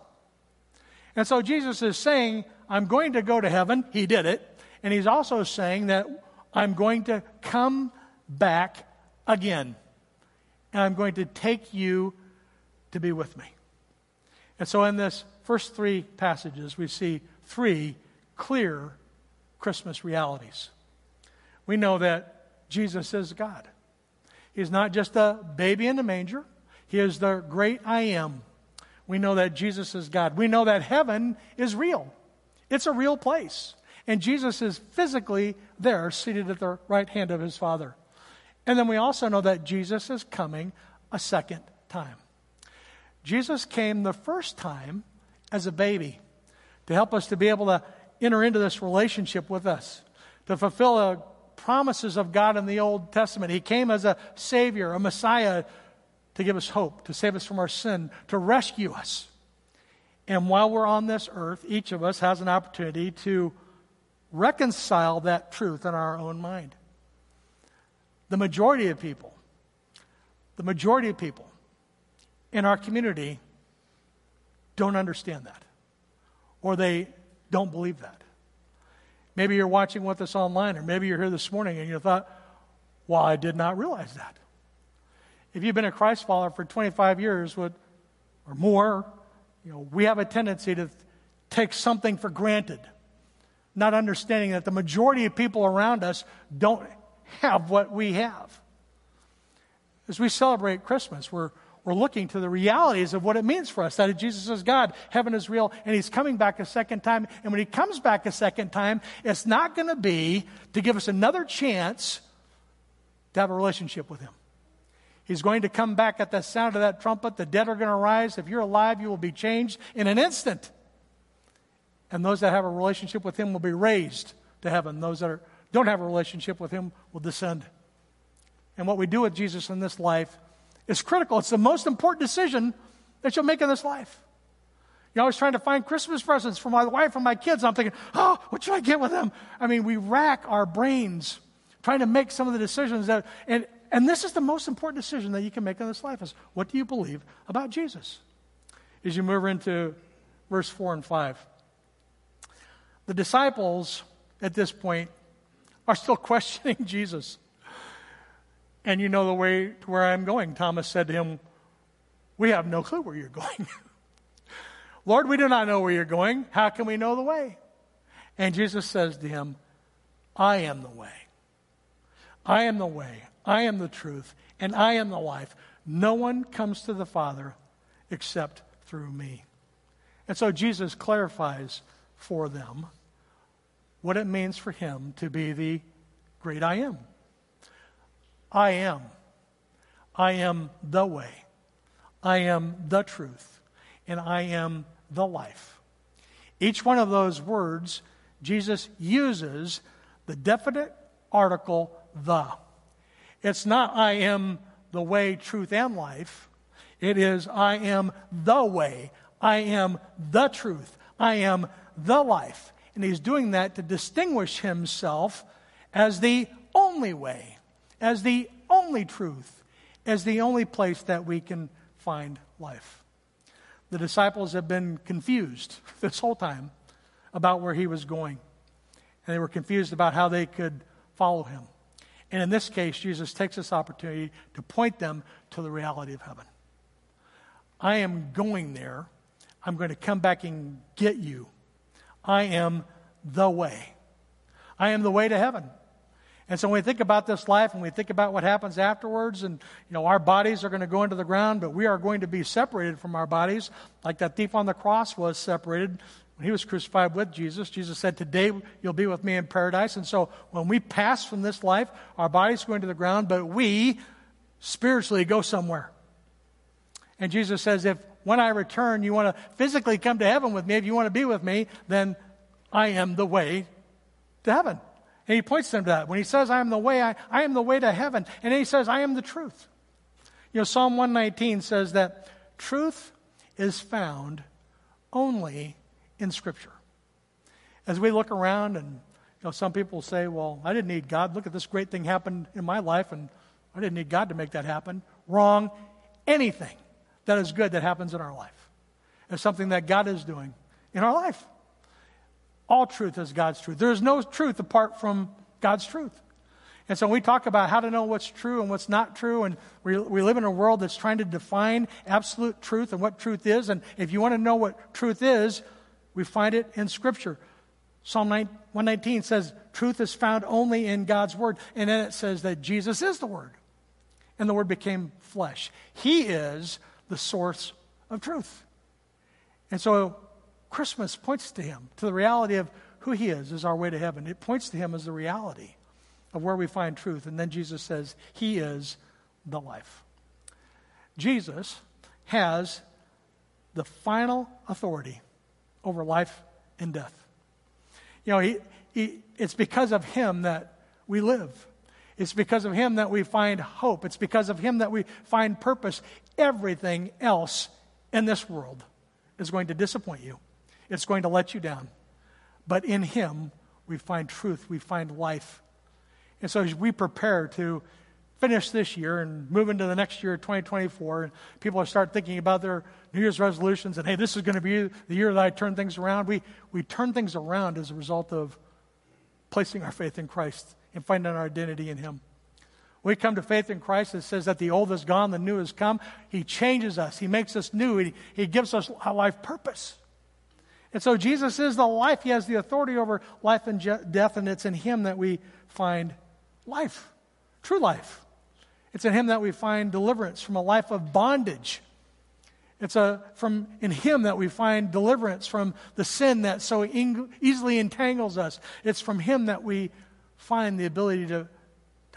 And so Jesus is saying, I'm going to go to heaven. He did it. And he's also saying that I'm going to come back again. And I'm going to take you to be with me. And so in this first three passages, we see three clear Christmas realities. We know that Jesus is God. He's not just a baby in the manger. He is the great I am. We know that Jesus is God. We know that heaven is real. It's a real place. And Jesus is physically there, seated at the right hand of his Father. And then we also know that Jesus is coming a second time. Jesus came the first time as a baby to help us to be able to enter into this relationship with us, to fulfill the promises of God in the Old Testament. He came as a Savior, a Messiah, to give us hope, to save us from our sin, to rescue us. And while we're on this earth, each of us has an opportunity to reconcile that truth in our own mind. The majority of people in our community don't understand that, or they don't believe that. Maybe you're watching with us online, or maybe you're here this morning and you thought, well, I did not realize that. If you've been a Christ follower for 25 years or more, we have a tendency to take something for granted, not understanding that the majority of people around us don't have what we have. As we celebrate Christmas, we're looking to the realities of what it means for us, that Jesus is God, heaven is real, and he's coming back a second time. And when he comes back a second time, it's not going to be to give us another chance to have a relationship with him. He's going to come back at the sound of that trumpet. The dead are going to rise. If you're alive, you will be changed in an instant. And those that have a relationship with him will be raised to heaven. Those that don't have a relationship with him will descend. And what we do with Jesus in this life is critical. It's the most important decision that you'll make in this life. I was trying to find Christmas presents for my wife and my kids. And I'm thinking, what should I get with them? We rack our brains trying to make some of the decisions that... And this is the most important decision that you can make in this life, is what do you believe about Jesus? As you move into verse 4 and 5. The disciples at this point are still questioning Jesus. And you know the way to where I'm going. Thomas said to him, we have no clue where you're going. Lord, we do not know where you're going. How can we know the way? And Jesus says to him, I am the way. I am the way. I am the truth, and I am the life. No one comes to the Father except through me. And so Jesus clarifies for them what it means for him to be the great I am. I am. I am the way. I am the truth. And I am the life. Each one of those words, Jesus uses the definite article, the. It's not I am the way, truth, and life. It is I am the way. I am the truth. I am the life. And he's doing that to distinguish himself as the only way, as the only truth, as the only place that we can find life. The disciples have been confused this whole time about where he was going. And they were confused about how they could follow him. And in this case, Jesus takes this opportunity to point them to the reality of heaven. I am going there. I'm going to come back and get you. I am the way. I am the way to heaven. And so when we think about this life and we think about what happens afterwards, and our bodies are going to go into the ground, but we are going to be separated from our bodies like that thief on the cross was separated. When he was crucified with Jesus, Jesus said, today you'll be with me in paradise. And so when we pass from this life, our body's going to the ground, but we spiritually go somewhere. And Jesus says, if when I return, you want to physically come to heaven with me, if you want to be with me, then I am the way to heaven. And he points them to that. When he says, I am the way, I am the way to heaven. And then he says, I am the truth. You know, Psalm 119 says that truth is found only in Scripture. As we look around, and you know, some people say, well, I didn't need God. Look at this great thing happened in my life, and I didn't need God to make that happen. Wrong. Anything that is good that happens in our life is something that God is doing in our life. All truth is God's truth. There is no truth apart from God's truth. And so we talk about how to know what's true and what's not true, and we live in a world that's trying to define absolute truth and what truth is. And if you want to know what truth is, we find it in Scripture. Psalm 119 says truth is found only in God's Word. And then it says that Jesus is the Word. And the Word became flesh. He is the source of truth. And so Christmas points to him, to the reality of who he is as our way to heaven. It points to him as the reality of where we find truth. And then Jesus says, he is the life. Jesus has the final authority over life and death. You know, it's because of him that we live. It's because of him that we find hope. It's because of him that we find purpose. Everything else in this world is going to disappoint you. It's going to let you down. But in him, we find truth. We find life. And so as we prepare to finish this year and move into the next year, 2024, and people start thinking about their New Year's resolutions and, hey, this is going to be the year that I turn things around. We turn things around as a result of placing our faith in Christ and finding our identity in him. We come to faith in Christ that says that the old is gone, the new has come. He changes us. He makes us new. He gives us a life purpose. And so Jesus is the life. He has the authority over life and death, and it's in him that we find life, true life. It's in him that we find deliverance from a life of bondage. It's in him that we find deliverance from the sin that so easily entangles us. It's from him that we find the ability to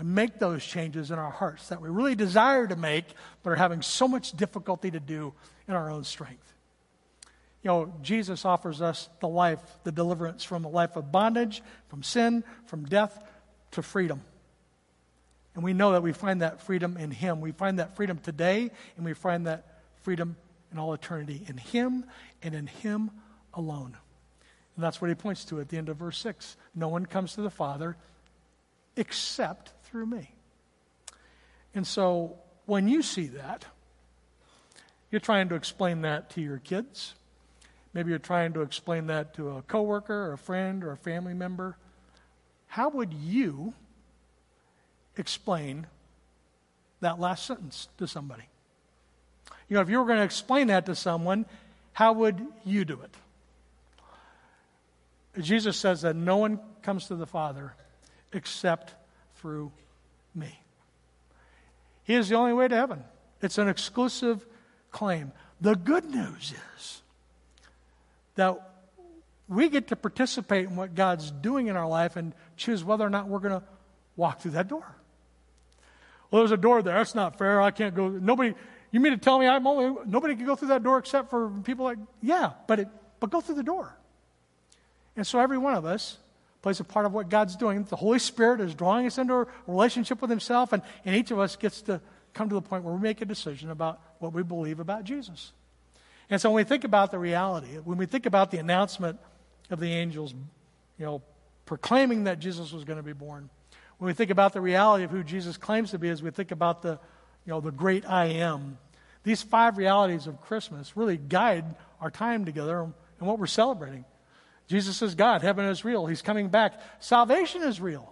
make those changes in our hearts that we really desire to make, but are having so much difficulty to do in our own strength. You know, Jesus offers us the life, the deliverance from a life of bondage, from sin, from death, to freedom. And we know that we find that freedom in him. We find that freedom today, and we find that freedom in all eternity in him and in him alone. And that's what he points to at the end of verse 6. No one comes to the Father except through me. And so when you see that, you're trying to explain that to your kids. Maybe you're trying to explain that to a coworker or a friend or a family member. How would you explain that last sentence to somebody? You know, if you were going to explain that to someone, how would you do it? Jesus says that no one comes to the Father except through me. He is the only way to heaven. It's an exclusive claim. The good news is that we get to participate in what God's doing in our life and choose whether or not we're going to walk through that door. Well, there's a door there. That's not fair. I can't go. Nobody. You mean to tell me nobody can go through that door except for people like, yeah, but go through the door. And so every one of us plays a part of what God's doing. The Holy Spirit is drawing us into a relationship with himself, and each of us gets to come to the point where we make a decision about what we believe about Jesus. And so when we think about the reality, when we think about the announcement of the angels, you know, proclaiming that Jesus was going to be born, when we think about the reality of who Jesus claims to be, as we think about the, you know, the great I am, these five realities of Christmas really guide our time together and what we're celebrating. Jesus is God. Heaven is real. He's coming back. Salvation is real.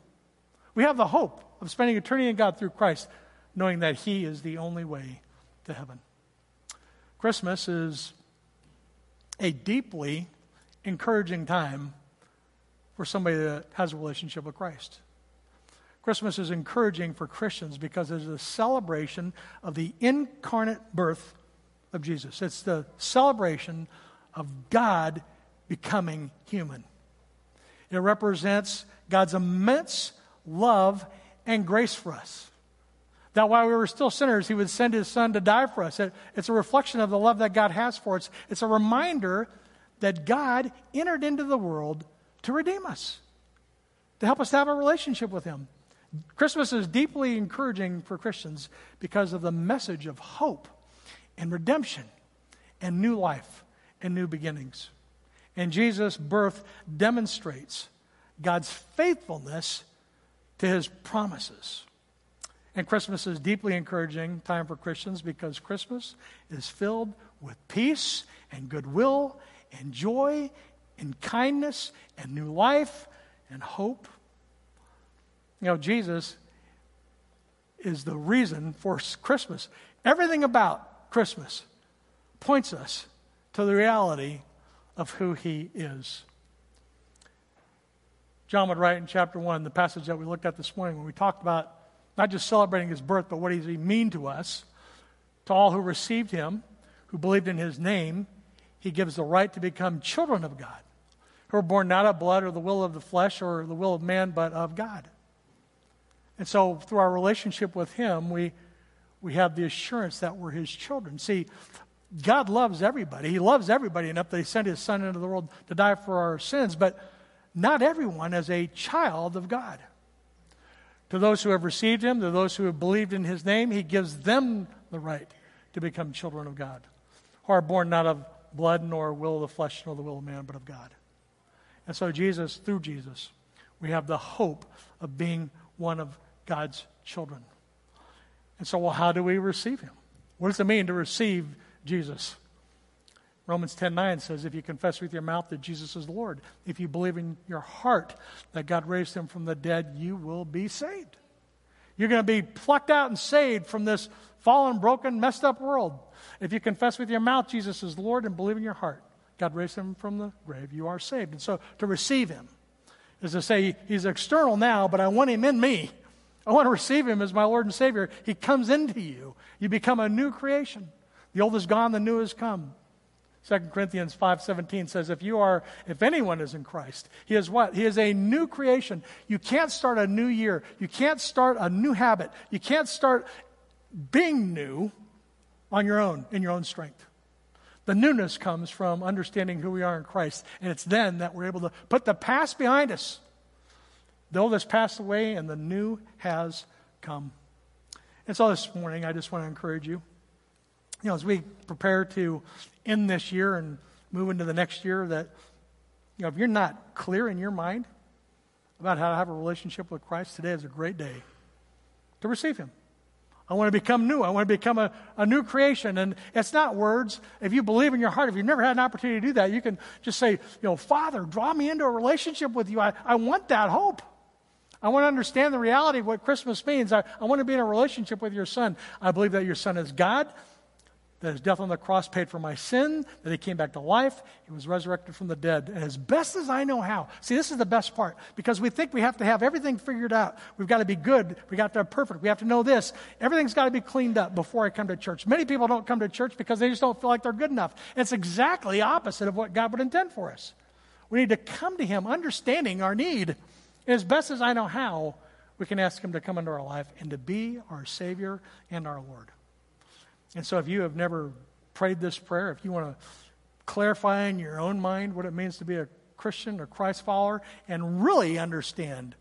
We have the hope of spending eternity in God through Christ, knowing that he is the only way to heaven. Christmas is a deeply encouraging time for somebody that has a relationship with Christ. Christmas is encouraging for Christians because it is a celebration of the incarnate birth of Jesus. It's the celebration of God becoming human. It represents God's immense love and grace for us. That while we were still sinners, he would send his son to die for us. It's a reflection of the love that God has for us. It's a reminder that God entered into the world to redeem us, to help us to have a relationship with him. Christmas is deeply encouraging for Christians because of the message of hope and redemption and new life and new beginnings. And Jesus' birth demonstrates God's faithfulness to his promises. And Christmas is deeply encouraging time for Christians because Christmas is filled with peace and goodwill and joy and kindness and new life and hope. You know, Jesus is the reason for Christmas. Everything about Christmas points us to the reality of who he is. John would write in chapter 1, the passage that we looked at this morning, when we talked about not just celebrating his birth, but what does he mean to us? To all who received him, who believed in his name, he gives the right to become children of God, who are born not of blood or the will of the flesh or the will of man, but of God. And so through our relationship with him, we have the assurance that we're his children. See, God loves everybody. He loves everybody enough that he sent his son into the world to die for our sins, but not everyone is a child of God. To those who have received him, to those who have believed in his name, he gives them the right to become children of God, who are born not of blood nor will of the flesh nor the will of man, but of God. And so Jesus, through Jesus, we have the hope of being one of God's children. And so, well, how do we receive him? What does it mean to receive Jesus? Romans 10:9 says, if you confess with your mouth that Jesus is Lord, if you believe in your heart that God raised him from the dead, you will be saved. You're going to be plucked out and saved from this fallen, broken, messed up world. If you confess with your mouth Jesus is Lord and believe in your heart God raised him from the grave, you are saved. And so to receive him is to say, he's external now, but I want him in me. I want to receive him as my Lord and Savior. He comes into you. You become a new creation. The old is gone, the new has come. 2 Corinthians 5:17 says, if anyone is in Christ, he is what? He is a new creation. You can't start a new year. You can't start a new habit. You can't start being new on your own, in your own strength. The newness comes from understanding who we are in Christ, and it's then that we're able to put the past behind us. The old has passed away, and the new has come. And so this morning, I just want to encourage you. You know, as we prepare to end this year and move into the next year, that, you know, if you're not clear in your mind about how to have a relationship with Christ, today is a great day to receive him. I want to become new. I want to become a new creation. And it's not words. If you believe in your heart, if you've never had an opportunity to do that, you can just say, you know, Father, draw me into a relationship with you. I want that hope. I want to understand the reality of what Christmas means. I want to be in a relationship with your son. I believe that your son is God, that his death on the cross paid for my sin, that he came back to life, he was resurrected from the dead, and as best as I know how. See, this is the best part, because we think we have to have everything figured out. We've got to be good. We've got to be perfect. We have to know this. Everything's got to be cleaned up before I come to church. Many people don't come to church because they just don't feel like they're good enough. And it's exactly opposite of what God would intend for us. We need to come to him understanding our need. And as best as I know how, we can ask him to come into our life and to be our Savior and our Lord. And so if you have never prayed this prayer, if you want to clarify in your own mind what it means to be a Christian or Christ follower and really understand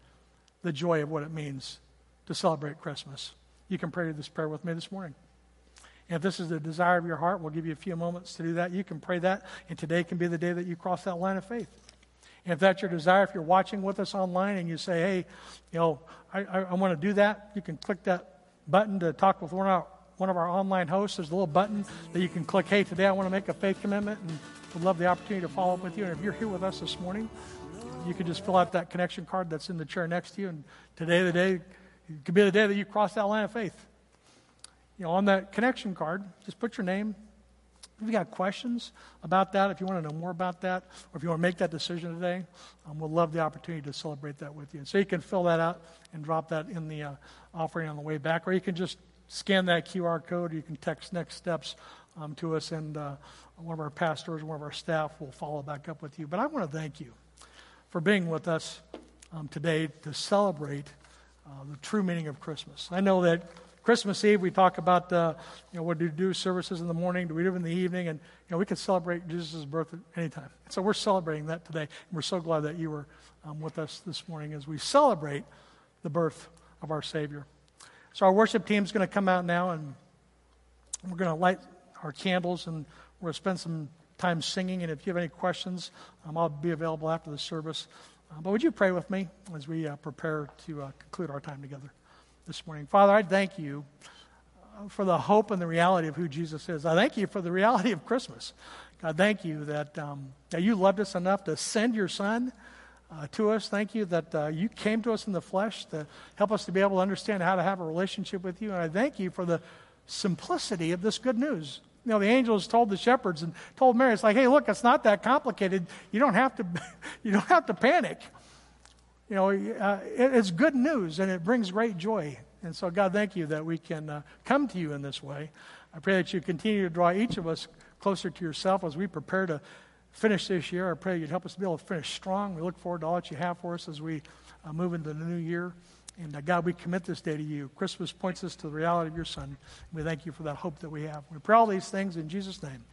the joy of what it means to celebrate Christmas, you can pray this prayer with me this morning. And if this is the desire of your heart, we'll give you a few moments to do that. You can pray that, and today can be the day that you cross that line of faith. And if that's your desire, if you're watching with us online and you say, hey, you know, I want to do that, you can click that button to talk with one of our online hosts. There's a little button that you can click, hey, today I want to make a faith commitment, and we'd love the opportunity to follow up with you. And if you're here with us this morning, you can just fill out that connection card that's in the chair next to you, and today the day could be the day that you cross that line of faith. You know, on that connection card, just put your name. If you've got questions about that, if you want to know more about that, or if you want to make that decision today, we'll love the opportunity to celebrate that with you. And so you can fill that out and drop that in the offering on the way back, or you can just scan that QR code. You can text next steps to us, and one of our pastors, one of our staff will follow back up with you. But I want to thank you for being with us today to celebrate the true meaning of Christmas. I know that Christmas Eve, we talk about, what do we do, services in the morning, do we do it in the evening, and, we can celebrate Jesus' birth at any time. So we're celebrating that today, and we're so glad that you were with us this morning as we celebrate the birth of our Savior. So our worship team's going to come out now, and we're going to light our candles, and we're going to spend some time singing, and if you have any questions, I'll be available after the service. But would you pray with me as we prepare to conclude our time together this morning? Father, I thank you for the hope and the reality of who Jesus is. I thank you for the reality of Christmas. God, thank you that, that you loved us enough to send your Son to us. Thank you that you came to us in the flesh to help us to be able to understand how to have a relationship with you. And I thank you for the simplicity of this good news. The angels told the shepherds and told Mary, it's like, hey, look, it's not that complicated. You don't have to panic. It's good news, and it brings great joy. And so, God, thank you that we can come to you in this way. I pray that you continue to draw each of us closer to yourself as we prepare to finish this year. I pray you'd help us be able to finish strong. We look forward to all that you have for us as we move into the new year. And God, we commit this day to you. Christmas points us to the reality of your Son. We thank you for that hope that we have. We pray all these things in Jesus' name.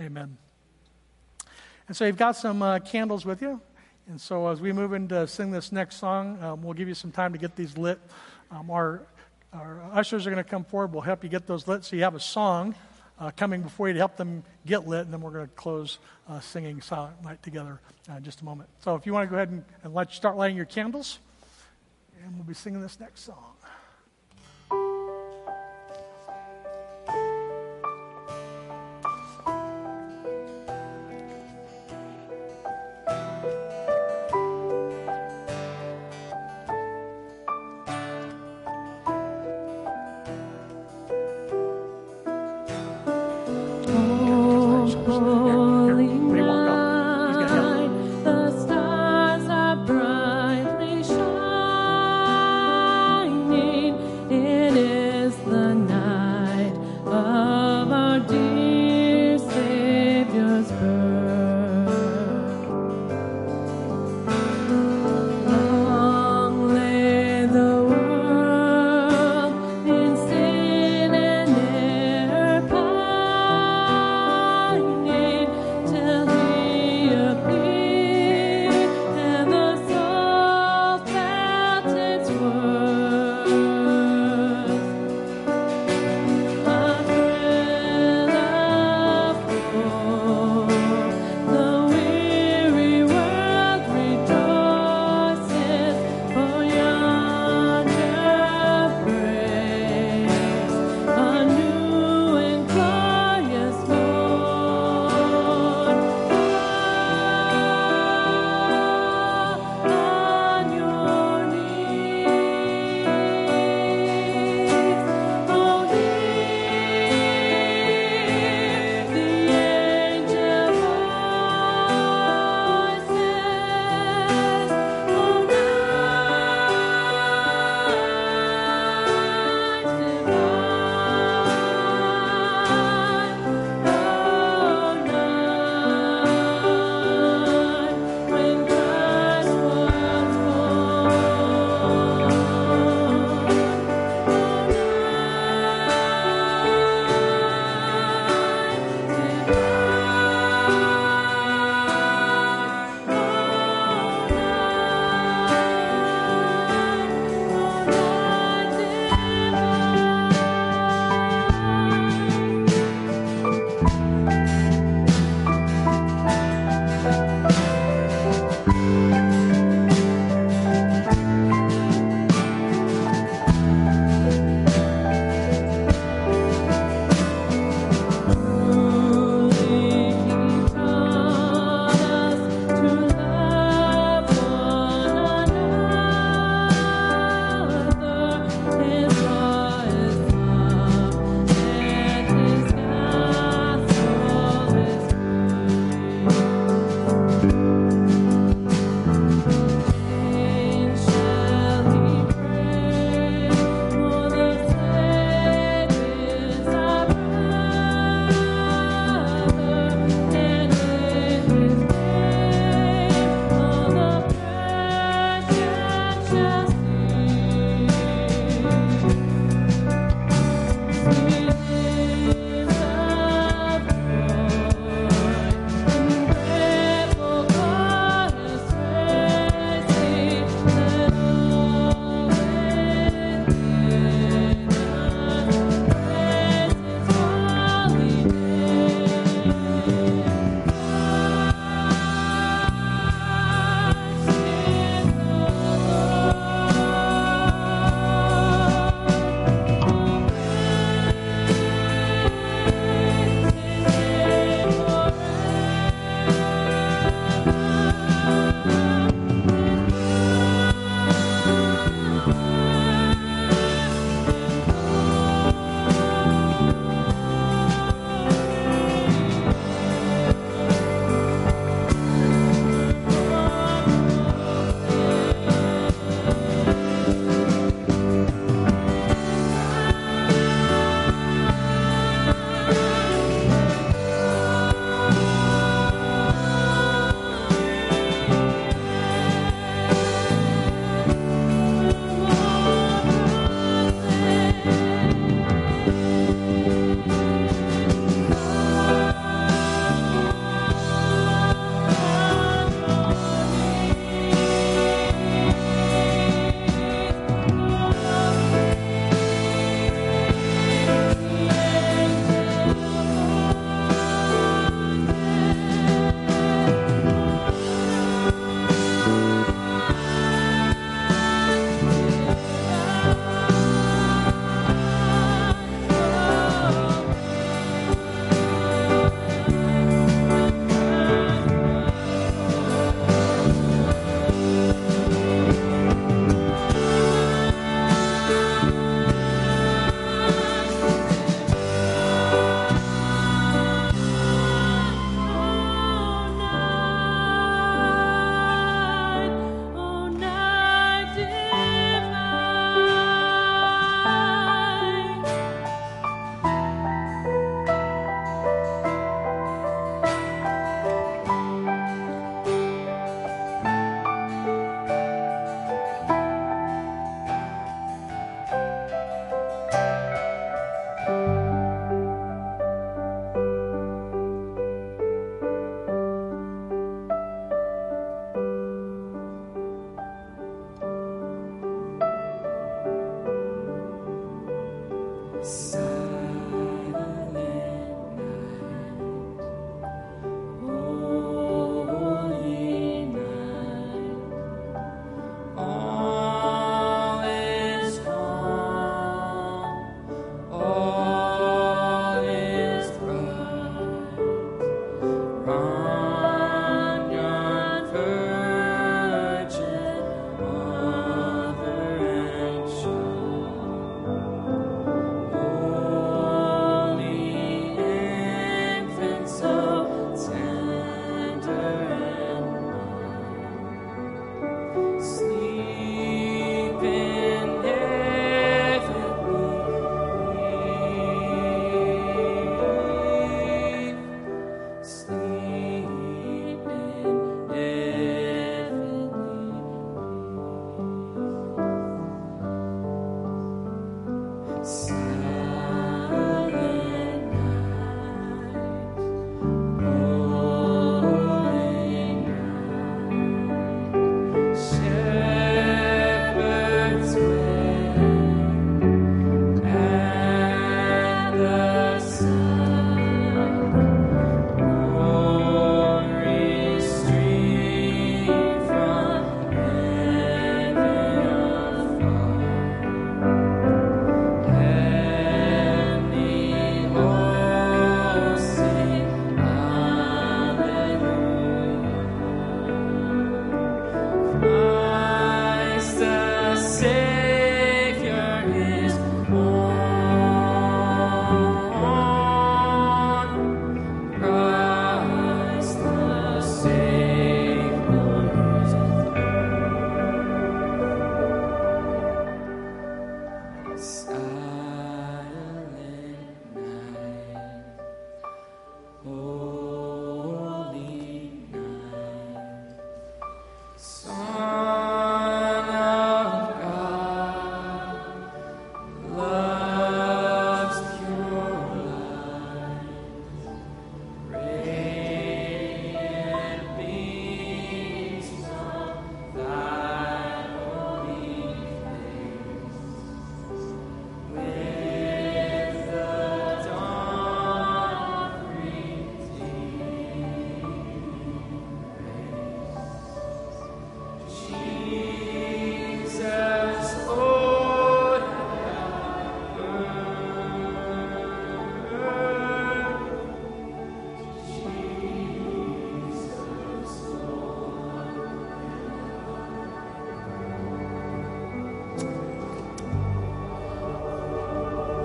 Amen. And so you've got some candles with you. And so as we move into sing this next song, we'll give you some time to get these lit. Our ushers are going to come forward. We'll help you get those lit. So you have a song coming before you to help them get lit. And then we're going to close singing Silent Night together in just a moment. So if you want to go ahead and start lighting your candles. And we'll be singing this next song.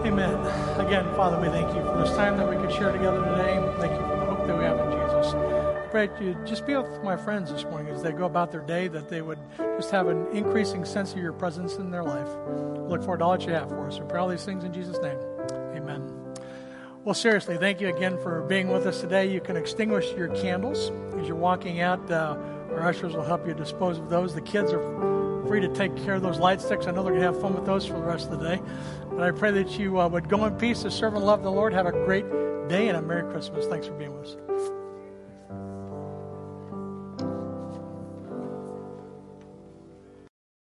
Amen. Again, Father, we thank you for this time that we could share together today. Thank you for the hope that we have in Jesus. I pray that you just be with my friends this morning as they go about their day, that they would just have an increasing sense of your presence in their life. Look forward to all that you have for us. We pray all these things in Jesus' name. Amen. Well, seriously, thank you again for being with us today. You can extinguish your candles as you're walking out. Our ushers will help you dispose of those. The kids are free to take care of those light sticks. I know they're going to have fun with those for the rest of the day. And I pray that you would go in peace to serve and love the Lord. Have a great day and a Merry Christmas. Thanks for being with us.